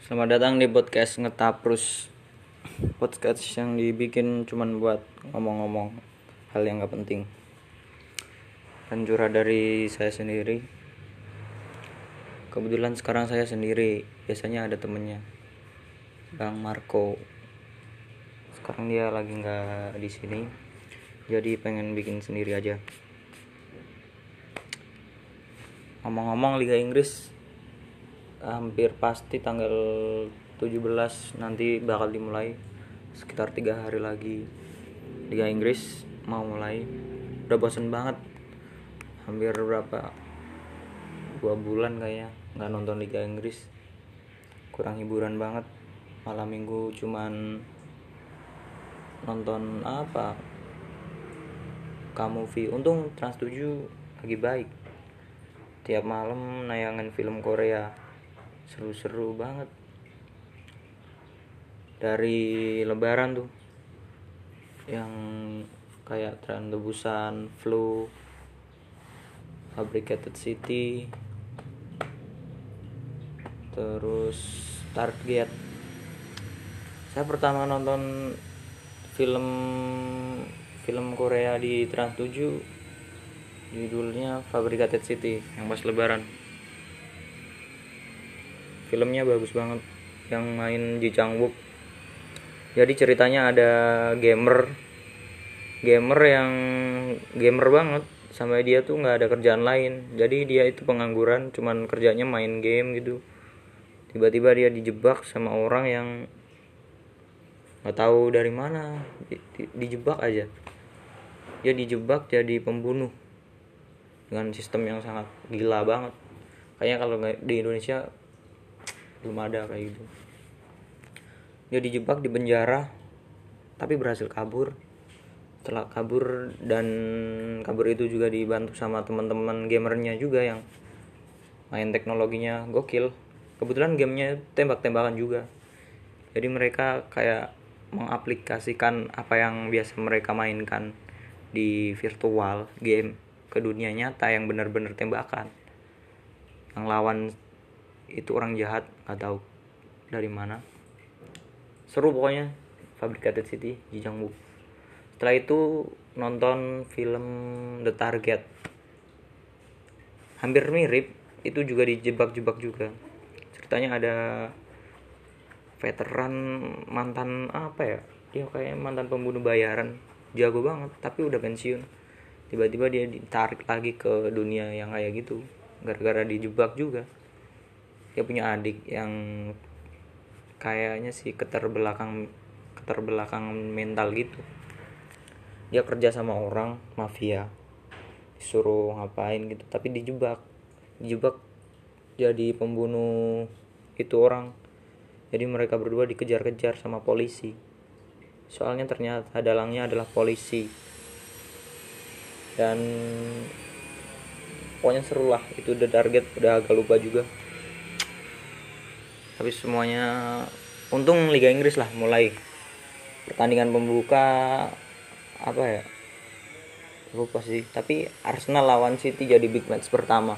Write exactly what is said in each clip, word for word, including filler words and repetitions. Selamat datang di podcast Ngetaprus. Podcast yang dibikin cuman buat ngomong-ngomong hal yang gak penting. Pancurah dari saya sendiri. Kebetulan sekarang saya sendiri, biasanya ada temennya Bang Marco. Sekarang dia lagi gak di sini, jadi pengen bikin sendiri aja. Ngomong-ngomong Liga Inggris hampir pasti tanggal tujuh belas nanti bakal dimulai, sekitar tiga hari lagi Liga Inggris mau mulai. Udah bosen banget, hampir berapa dua bulan kayaknya gak nonton Liga Inggris, kurang hiburan banget. Malam minggu cuman nonton apa kamu Vi, untung Trans tujuh lagi baik, tiap malam nayangin film Korea, seru-seru banget. Dari lebaran tuh yang kayak tren tebusan, flu, Fabricated City, terus Target. Saya pertama nonton film film Korea di Trans tujuh, judulnya Fabricated City, yang pas lebaran. Filmnya bagus banget, yang main Ji Chang Wook. Jadi ceritanya ada gamer gamer yang gamer banget, sampai dia tuh gak ada kerjaan lain. Jadi dia itu pengangguran, cuman kerjanya main game gitu. Tiba-tiba dia dijebak sama orang yang gak tahu dari mana, di, di, dijebak aja. Dia dijebak jadi pembunuh dengan sistem yang sangat gila banget. Kayaknya kalau di Indonesia belum ada kayak gitu. Dia dijebak di penjara, tapi berhasil kabur. Setelah kabur, dan kabur itu juga dibantu sama teman-teman gamernya juga yang main teknologinya gokil. Kebetulan gamenya tembak-tembakan juga. Jadi mereka kayak mengaplikasikan apa yang biasa mereka mainkan di virtual game ke dunia nyata yang benar-benar tembakan. Yang lawan itu orang jahat, gak tahu dari mana. Seru pokoknya Fabricated City, Ji Chang Wook. Setelah itu nonton film The Target. Hampir mirip, itu juga dijebak-jebak juga. Ceritanya ada veteran mantan apa ya? Dia kayak mantan pembunuh bayaran, jago banget tapi udah pensiun. Tiba-tiba dia ditarik lagi ke dunia yang kayak gitu gara-gara dijebak juga. Dia punya adik yang kayaknya sih keterbelakang keterbelakang mental gitu. Dia kerja sama orang mafia, disuruh ngapain gitu, tapi dijebak dijebak jadi pembunuh itu orang. Jadi mereka berdua dikejar-kejar sama polisi, soalnya ternyata dalangnya adalah polisi. Dan pokoknya seru lah itu The Target, udah agak lupa juga. Tapi semuanya untung Liga Inggris lah mulai. Pertandingan pembuka apa ya, lupa sih, tapi Arsenal lawan City jadi big match pertama.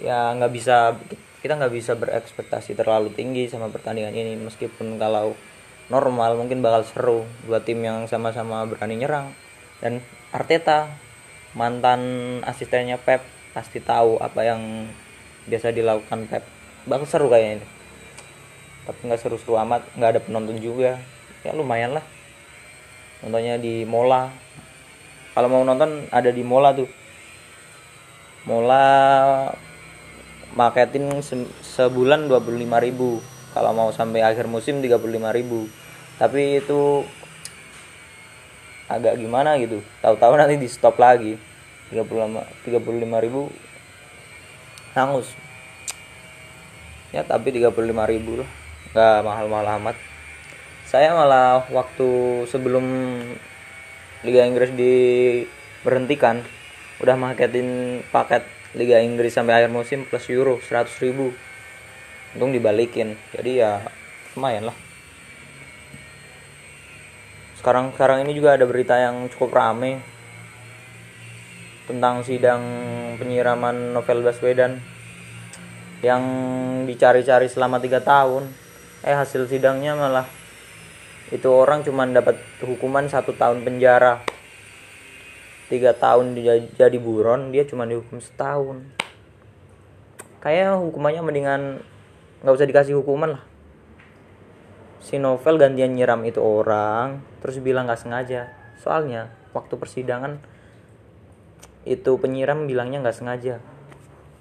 Ya gak bisa, kita gak bisa berekspektasi terlalu tinggi sama pertandingan ini. Meskipun kalau normal mungkin bakal seru, dua tim yang sama-sama berani nyerang. Dan Arteta, mantan asistennya Pep, pasti tahu apa yang biasa dilakukan Pep. Bakal seru kayaknya ini. Tapi gak seru-seru amat, gak ada penonton juga. Ya lumayan lah, nontonnya di Mola. Kalau mau nonton ada di Mola tuh. Mola marketing se- sebulan dua puluh lima ribu. Kalau mau sampai akhir musim tiga puluh lima ribu. Tapi itu agak gimana gitu, tahu-tahu nanti di stop lagi. Tiga puluh lima ribu hangus ya, tapi tiga puluh lima ribu loh, nggak mahal-mahal amat. Saya malah waktu sebelum Liga Inggris diberhentikan udah marketin paket Liga Inggris sampai akhir musim plus euro seratus ribu, untung dibalikin. Jadi ya lumayan lah. Sekarang sekarang ini juga ada berita yang cukup rame tentang sidang penyiraman Novel Baswedan. yang dicari-cari selama tiga tahun. Eh hasil sidangnya malah itu orang cuma dapat hukuman satu tahun penjara. Tiga tahun dia jadi buron, dia cuma dihukum setahun. Kayaknya hukumannya mendingan gak usah dikasih hukuman lah. Si Novel gantian nyiram itu orang, terus bilang gak sengaja. Soalnya waktu persidangan itu penyiram bilangnya gak sengaja.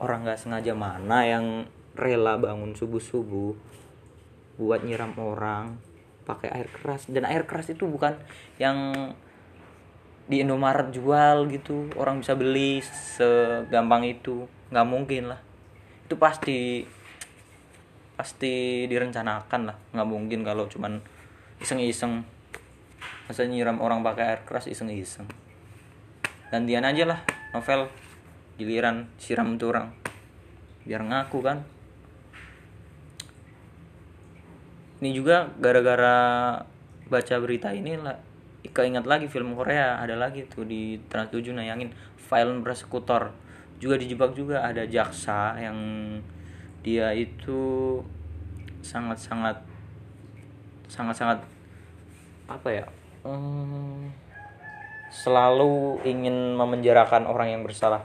Orang gak sengaja mana yang rela bangun subuh-subuh buat nyiram orang pakai air keras. Dan air keras itu bukan yang di Indomaret jual gitu, orang bisa beli segampang itu. Gak mungkin lah, itu pasti pasti direncanakan lah. Gak mungkin kalau cuman iseng-iseng, masa nyiram orang pakai air keras iseng-iseng. Gantian aja lah Novel, giliran siram tuh orang, biar ngaku kan. Ini juga gara-gara baca berita ini lah, keingat lagi film Korea, ada lagi tuh di Trans tujuh nayangin film Persekutor. Juga dijebak juga, ada jaksa yang dia itu sangat-sangat sangat-sangat apa ya? Hmm, selalu ingin memenjarakan orang yang bersalah.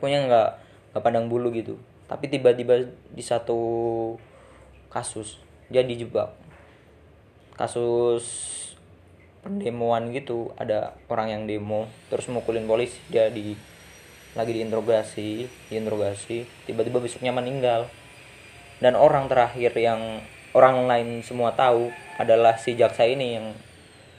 Pokoknya enggak enggak pandang bulu gitu. Tapi tiba-tiba di satu kasus dia dijebak. Kasus pendemoan gitu, ada orang yang demo terus mukulin polisi, dia di lagi diinterogasi diinterogasi tiba-tiba besoknya meninggal. Dan orang terakhir yang orang lain semua tahu adalah si jaksa ini yang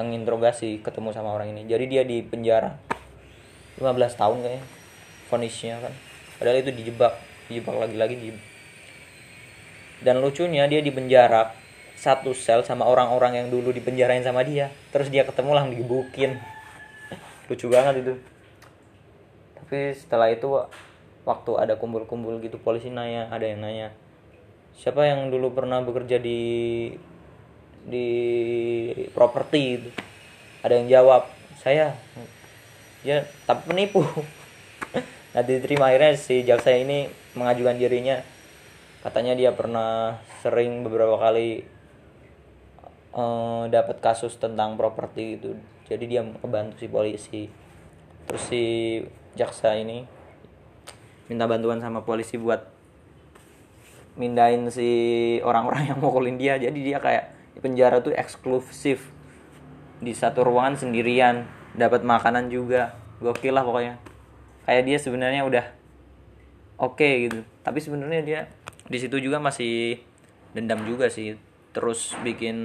yang interogasi ketemu sama orang ini. Jadi dia di penjara lima belas tahun kayaknya vonisnya kan, padahal itu dijebak dijebak lagi-lagi dijebak. Dan lucunya dia di penjara satu sel sama orang-orang yang dulu dipenjarain sama dia, terus dia ketemu lah digebukin. Lucu banget itu. Tapi setelah itu waktu ada kumpul-kumpul gitu, polisi nanya, ada yang nanya, siapa yang dulu pernah bekerja di di properti itu? Ada yang jawab, saya. Dia tapi penipu. Nah diterima, akhirnya si jaksa ini mengajukan dirinya, katanya dia pernah sering beberapa kali dapat kasus tentang properti gitu. Jadi dia membantu si polisi. Terus si jaksa ini minta bantuan sama polisi buat mindahin si orang-orang yang mukulin dia. Jadi dia kayak di penjara tuh eksklusif, di satu ruangan sendirian, dapat makanan juga. Gokil lah pokoknya. Kayak dia sebenarnya udah oke okay gitu. Tapi sebenarnya dia di situ juga masih dendam juga sih. Terus bikin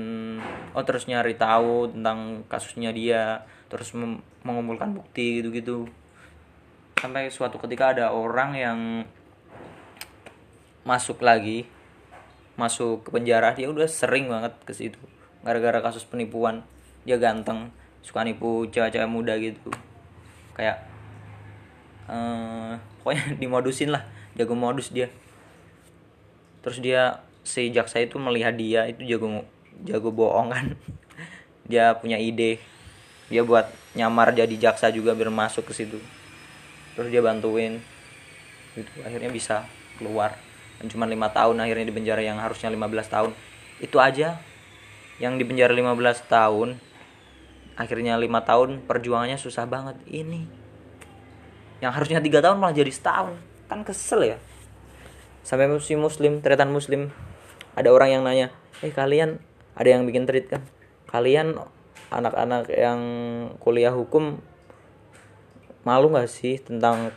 oh terus nyari tahu tentang kasusnya dia, terus mem- mengumpulkan bukti gitu-gitu. Sampai suatu ketika ada orang yang masuk lagi, masuk ke penjara. Dia udah sering banget ke situ gara-gara kasus penipuan. Dia ganteng, suka nipu cewek-cewek muda gitu. Kayak eh, pokoknya dimodusin lah, jago modus dia. Terus dia si jaksa itu melihat dia itu jago jago bohong kan. Dia punya ide, dia buat nyamar jadi jaksa juga biar masuk ke situ. Terus dia bantuin gitu, akhirnya bisa keluar. Dan cuma lima tahun akhirnya di penjara yang harusnya lima belas tahun. Itu aja yang di penjara lima belas tahun, akhirnya lima tahun perjuangannya susah banget. Ini yang harusnya tiga tahun malah jadi setahun, kan kesel ya. Sampai si muslim, tretan muslim, ada orang yang nanya, eh kalian, ada yang bikin treat kan, kalian anak-anak yang kuliah hukum malu gak sih tentang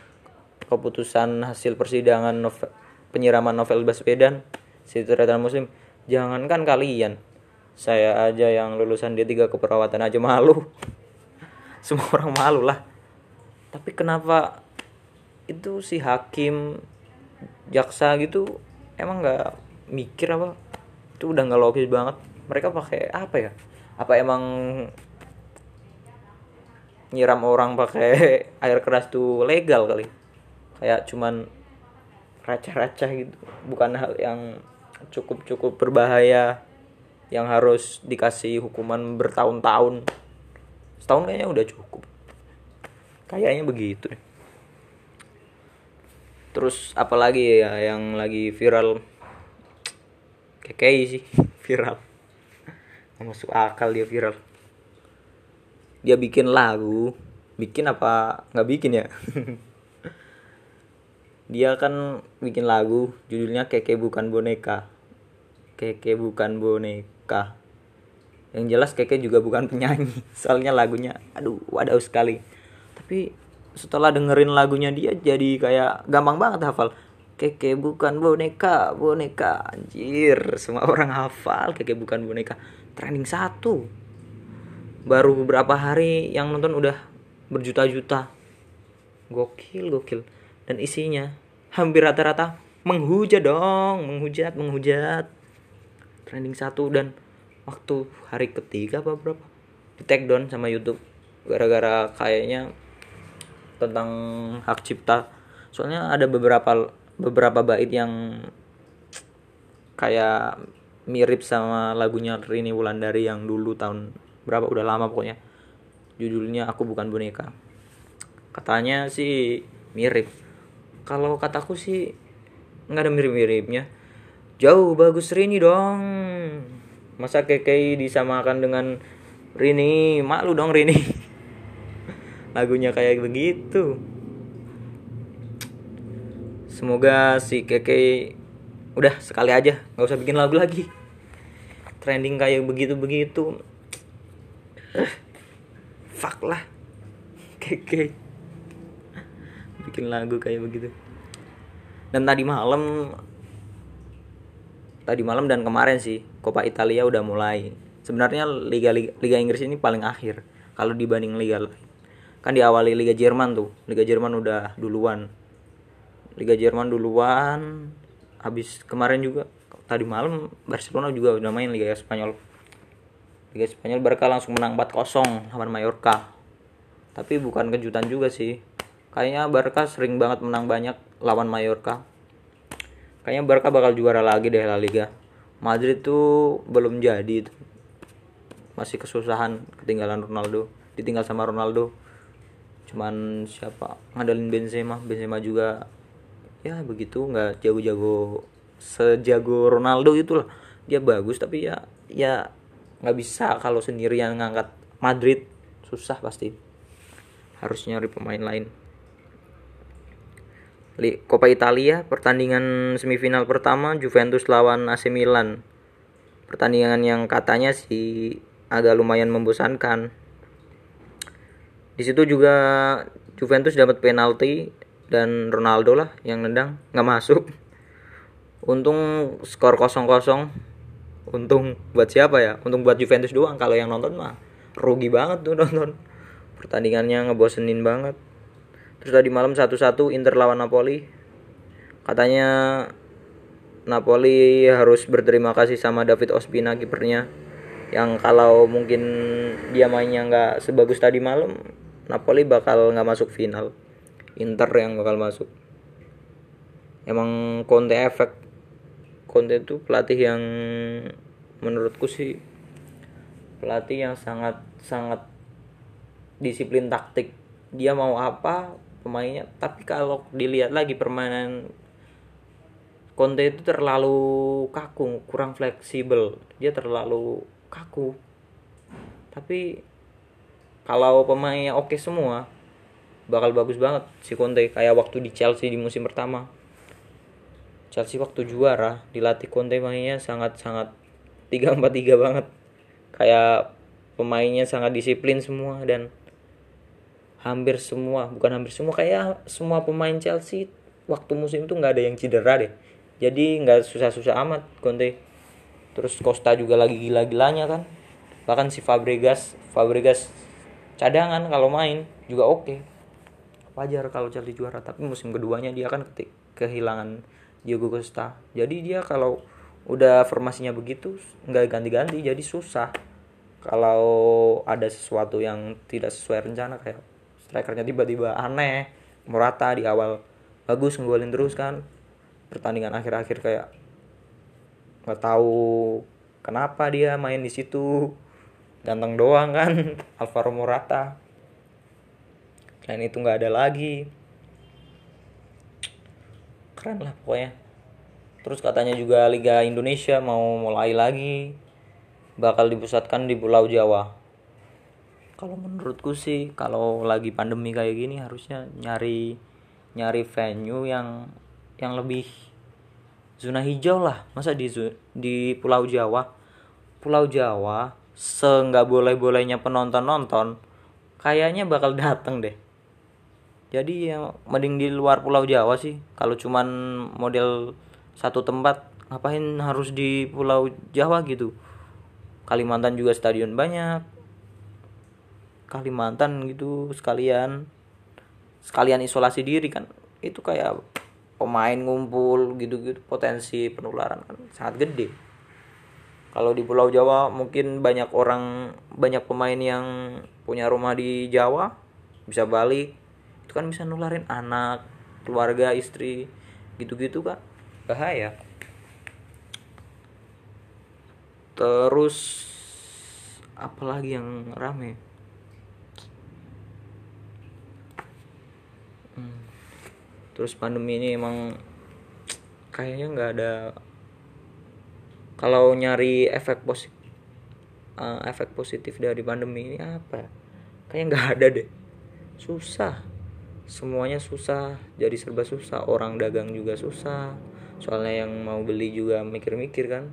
keputusan hasil persidangan novel, penyiraman Novel Baswedan? Si tretan muslim, jangankan kalian, saya aja yang lulusan D tiga keperawatan aja malu. Semua orang malu lah. Tapi kenapa itu si hakim, jaksa gitu emang nggak mikir apa? Itu udah nggak logis banget. Mereka pakai apa ya? Apa emang nyiram orang pakai air keras tuh legal kali? Kayak cuman receh-receh gitu, bukan hal yang cukup-cukup berbahaya yang harus dikasih hukuman bertahun-tahun. Setahun kayaknya udah cukup. Kayaknya begitu deh. Terus apalagi ya yang lagi viral, Keke sih viral. Masuk akal dia viral. Dia bikin lagu, bikin apa nggak bikin ya? Dia kan bikin lagu, judulnya Keke bukan boneka. Keke bukan boneka. Yang jelas Keke juga bukan penyanyi. Soalnya lagunya, aduh, wadaw sekali. Tapi setelah dengerin lagunya dia jadi kayak gampang banget hafal. Keke bukan boneka, boneka. Anjir, semua orang hafal Keke bukan boneka. Trending satu. Baru beberapa hari yang nonton udah berjuta-juta. Gokil, gokil. Dan isinya hampir rata-rata menghujat dong, menghujat, menghujat. Trending satu, dan waktu hari ketiga apa berapa di take down sama YouTube gara-gara kayaknya tentang hak cipta. Soalnya ada beberapa beberapa bait yang kayak mirip sama lagunya Rini Wulandari yang dulu tahun berapa, udah lama pokoknya. Judulnya Aku Bukan Boneka. Katanya sih mirip. Kalau kataku sih nggak ada mirip-miripnya. Jauh bagus Rini dong. Masa Keke disamakan dengan Rini? Malu dong Rini. Lagunya kayak begitu. Semoga si Keke udah sekali aja, gak usah bikin lagu lagi. Trending kayak begitu-begitu, eh, fuck lah Keke bikin lagu kayak begitu. Dan tadi malam Tadi malam dan kemarin sih Coppa Italia udah mulai. Sebenarnya Liga, Liga, Liga Inggris ini paling akhir kalau dibanding Liga lain. Kan diawali Liga Jerman tuh. Liga Jerman udah duluan. Liga Jerman duluan. Habis kemarin juga tadi malam Barcelona juga udah main Liga Spanyol. Liga Spanyol Barca langsung menang empat kosong lawan Mallorca. Tapi bukan kejutan juga sih. Kayaknya Barca sering banget menang banyak lawan Mallorca. Kayaknya Barca bakal juara lagi deh La Liga. Madrid tuh belum jadi. Masih kesusahan, ketinggalan Ronaldo. Ditinggal sama Ronaldo. Cuman siapa ngadalin Benzema, Benzema juga ya begitu, nggak jago-jago sejago Ronaldo itulah. Dia bagus tapi ya ya nggak bisa kalau sendirian ngangkat Madrid, susah pasti. Harus nyari pemain lain. Coppa Italia pertandingan semifinal pertama Juventus lawan A C Milan. Pertandingan yang katanya sih agak lumayan membosankan. Di situ juga Juventus dapat penalti dan Ronaldo lah yang nendang, nggak masuk. Untung skor nol nol. Untung buat siapa ya? Untung buat Juventus doang. Kalau yang nonton mah rugi banget tuh nonton. Pertandingannya ngebosenin banget. Terus tadi malam satu satu Inter lawan Napoli. Katanya Napoli harus berterima kasih sama David Ospina kipernya, yang kalau mungkin dia mainnya nggak sebagus tadi malam, Napoli bakal nggak masuk final. Inter yang bakal masuk. Emang Conte efek. Conte itu pelatih yang menurutku sih pelatih yang sangat sangat disiplin taktik. Dia mau apa pemainnya. Tapi kalau dilihat lagi permainan Conte itu terlalu kaku, kurang fleksibel. Dia terlalu kaku. Tapi kalau pemainnya oke semua, bakal bagus banget si Conte. Kayak waktu di Chelsea di musim pertama, Chelsea waktu juara, dilatih Conte mainnya sangat-sangat tiga empat tiga banget. Kayak pemainnya sangat disiplin semua. Dan hampir semua, bukan hampir semua, kayak semua pemain Chelsea waktu musim itu gak ada yang cedera deh. Jadi gak susah-susah amat Conte. Terus Costa juga lagi gila-gilanya kan. Bahkan si Fabregas Fabregas cadangan kalau main juga oke okay. Wajar kalau Chelsea juara, tapi musim keduanya dia kan ketik, kehilangan Diego Costa. Jadi dia kalau udah formasinya begitu nggak ganti-ganti, jadi susah kalau ada sesuatu yang tidak sesuai rencana. Kayak strikernya tiba-tiba aneh, Morata di awal bagus ngegolin terus kan, pertandingan akhir-akhir kayak nggak tahu kenapa dia main di situ, ganteng doang kan Alvaro Morata. Selain itu nggak ada lagi. keren lah pokoknya. Terus katanya juga Liga Indonesia mau mulai lagi, bakal dipusatkan di Pulau Jawa. Kalau menurutku sih, kalau lagi pandemi kayak gini harusnya nyari nyari venue yang yang lebih zona hijau lah. Masa di di Pulau Jawa? Pulau Jawa se-nggak boleh-bolehnya penonton-nonton kayaknya bakal dateng deh. Jadi ya mending di luar Pulau Jawa sih. Kalau cuman model satu tempat, ngapain harus di Pulau Jawa gitu? Kalimantan juga stadion banyak. Kalimantan gitu sekalian sekalian isolasi diri kan. Itu kayak pemain ngumpul gitu-gitu, potensi penularan kan sangat gede. Kalau di Pulau Jawa mungkin banyak orang, banyak pemain yang punya rumah di Jawa bisa balik, itu kan bisa nularin anak, keluarga, istri, gitu-gitu kan bahaya. Terus apalagi yang rame? Hmm. Terus pandemi ini emang kayaknya nggak ada. Kalau nyari efek positif, uh, efek positif dari pandemi ini apa? Kayaknya nggak ada deh. Susah, semuanya susah, jadi serba susah. Orang dagang juga susah. Soalnya yang mau beli juga mikir-mikir kan.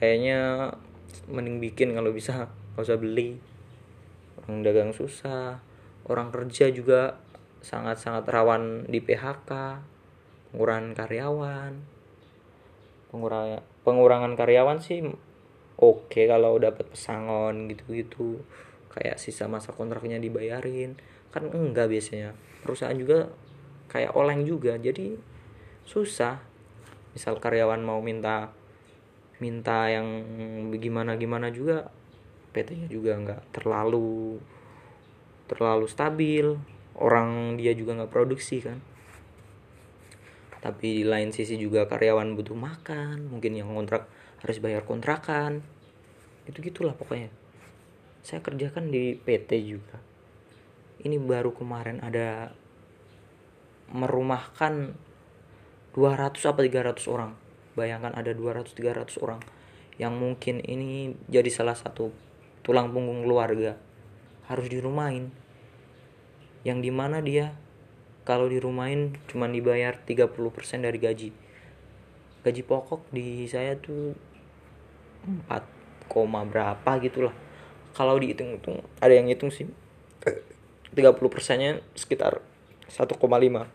Kayaknya mending bikin kalau bisa, nggak usah beli. Orang dagang susah, orang kerja juga sangat-sangat rawan di P H K, pengurangan karyawan, pengurangan pengurangan karyawan sih oke okay, kalau dapat pesangon gitu-gitu, kayak sisa masa kontraknya dibayarin kan, enggak biasanya perusahaan juga kayak oleng juga, jadi susah. Misal karyawan mau minta minta yang gimana-gimana juga, P T-nya juga enggak terlalu terlalu stabil, orang dia juga enggak produksi kan. Tapi di lain sisi juga karyawan butuh makan, mungkin yang kontrak harus bayar kontrakan, itu gitulah pokoknya. Saya kerjakan di P T juga, ini baru kemarin ada merumahkan dua ratus apa tiga ratus orang. Bayangkan ada dua ratus tiga ratus orang yang mungkin ini jadi salah satu tulang punggung keluarga, harus dirumahin, yang dimana dia kalau dirumahin cuma dibayar tiga puluh persen dari gaji. Gaji pokok di saya tuh empat, berapa gitulah. Kalau dihitung-hitung, ada yang hitung sih tiga puluh persennya sekitar satu koma lima.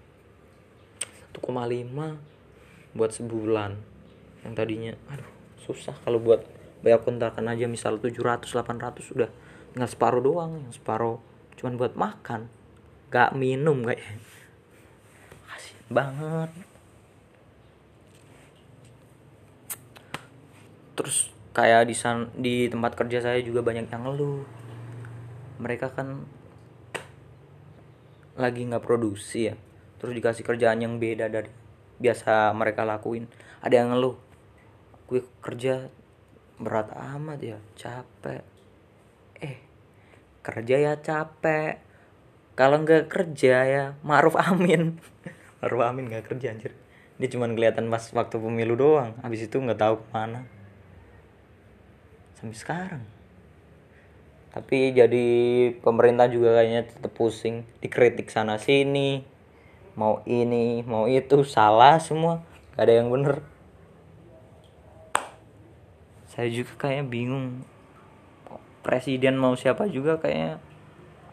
satu koma lima buat sebulan. Yang tadinya aduh, susah kalau buat bayar kontrakan aja misal tujuh ratus, delapan ratus udah tinggal separuh doang, yang separuh cuma buat makan, gak minum kayaknya. Kasian banget. Terus kayak di san, di tempat kerja saya juga banyak yang ngeluh. Mereka kan lagi gak produksi ya. Terus dikasih kerjaan yang beda dari biasa mereka lakuin. Ada yang ngeluh, gue kerja berat amat ya, capek. Eh, kerja ya capek. Kalau nggak kerja ya Ma'ruf Amin. Ma'ruf Amin nggak kerja anjir. Dia cuma kelihatan pas waktu pemilu doang. Habis itu nggak tahu kemana sampai sekarang. Tapi jadi pemerintah juga kayaknya tetap pusing, dikritik sana sini, mau ini mau itu, salah semua, nggak ada yang bener. Saya juga kayaknya bingung. Presiden mau siapa juga kayaknya.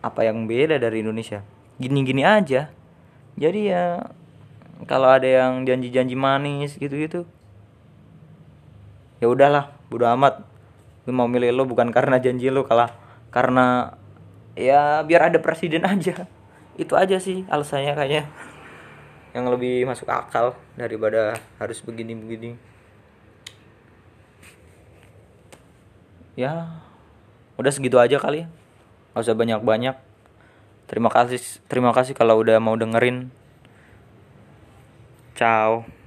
Apa yang beda dari Indonesia? Gini-gini aja. Jadi ya kalau ada yang janji-janji manis gitu-gitu, ya udahlah, bodo amat. Gue mau milih lo bukan karena janji lo, kalah karena ya biar ada presiden aja. Itu aja sih alasannya kayaknya, yang lebih masuk akal daripada harus begini-begini. Ya udah segitu aja kali ya. Gak usah banyak-banyak. Terima kasih, terima kasih kalau udah mau dengerin. Ciao.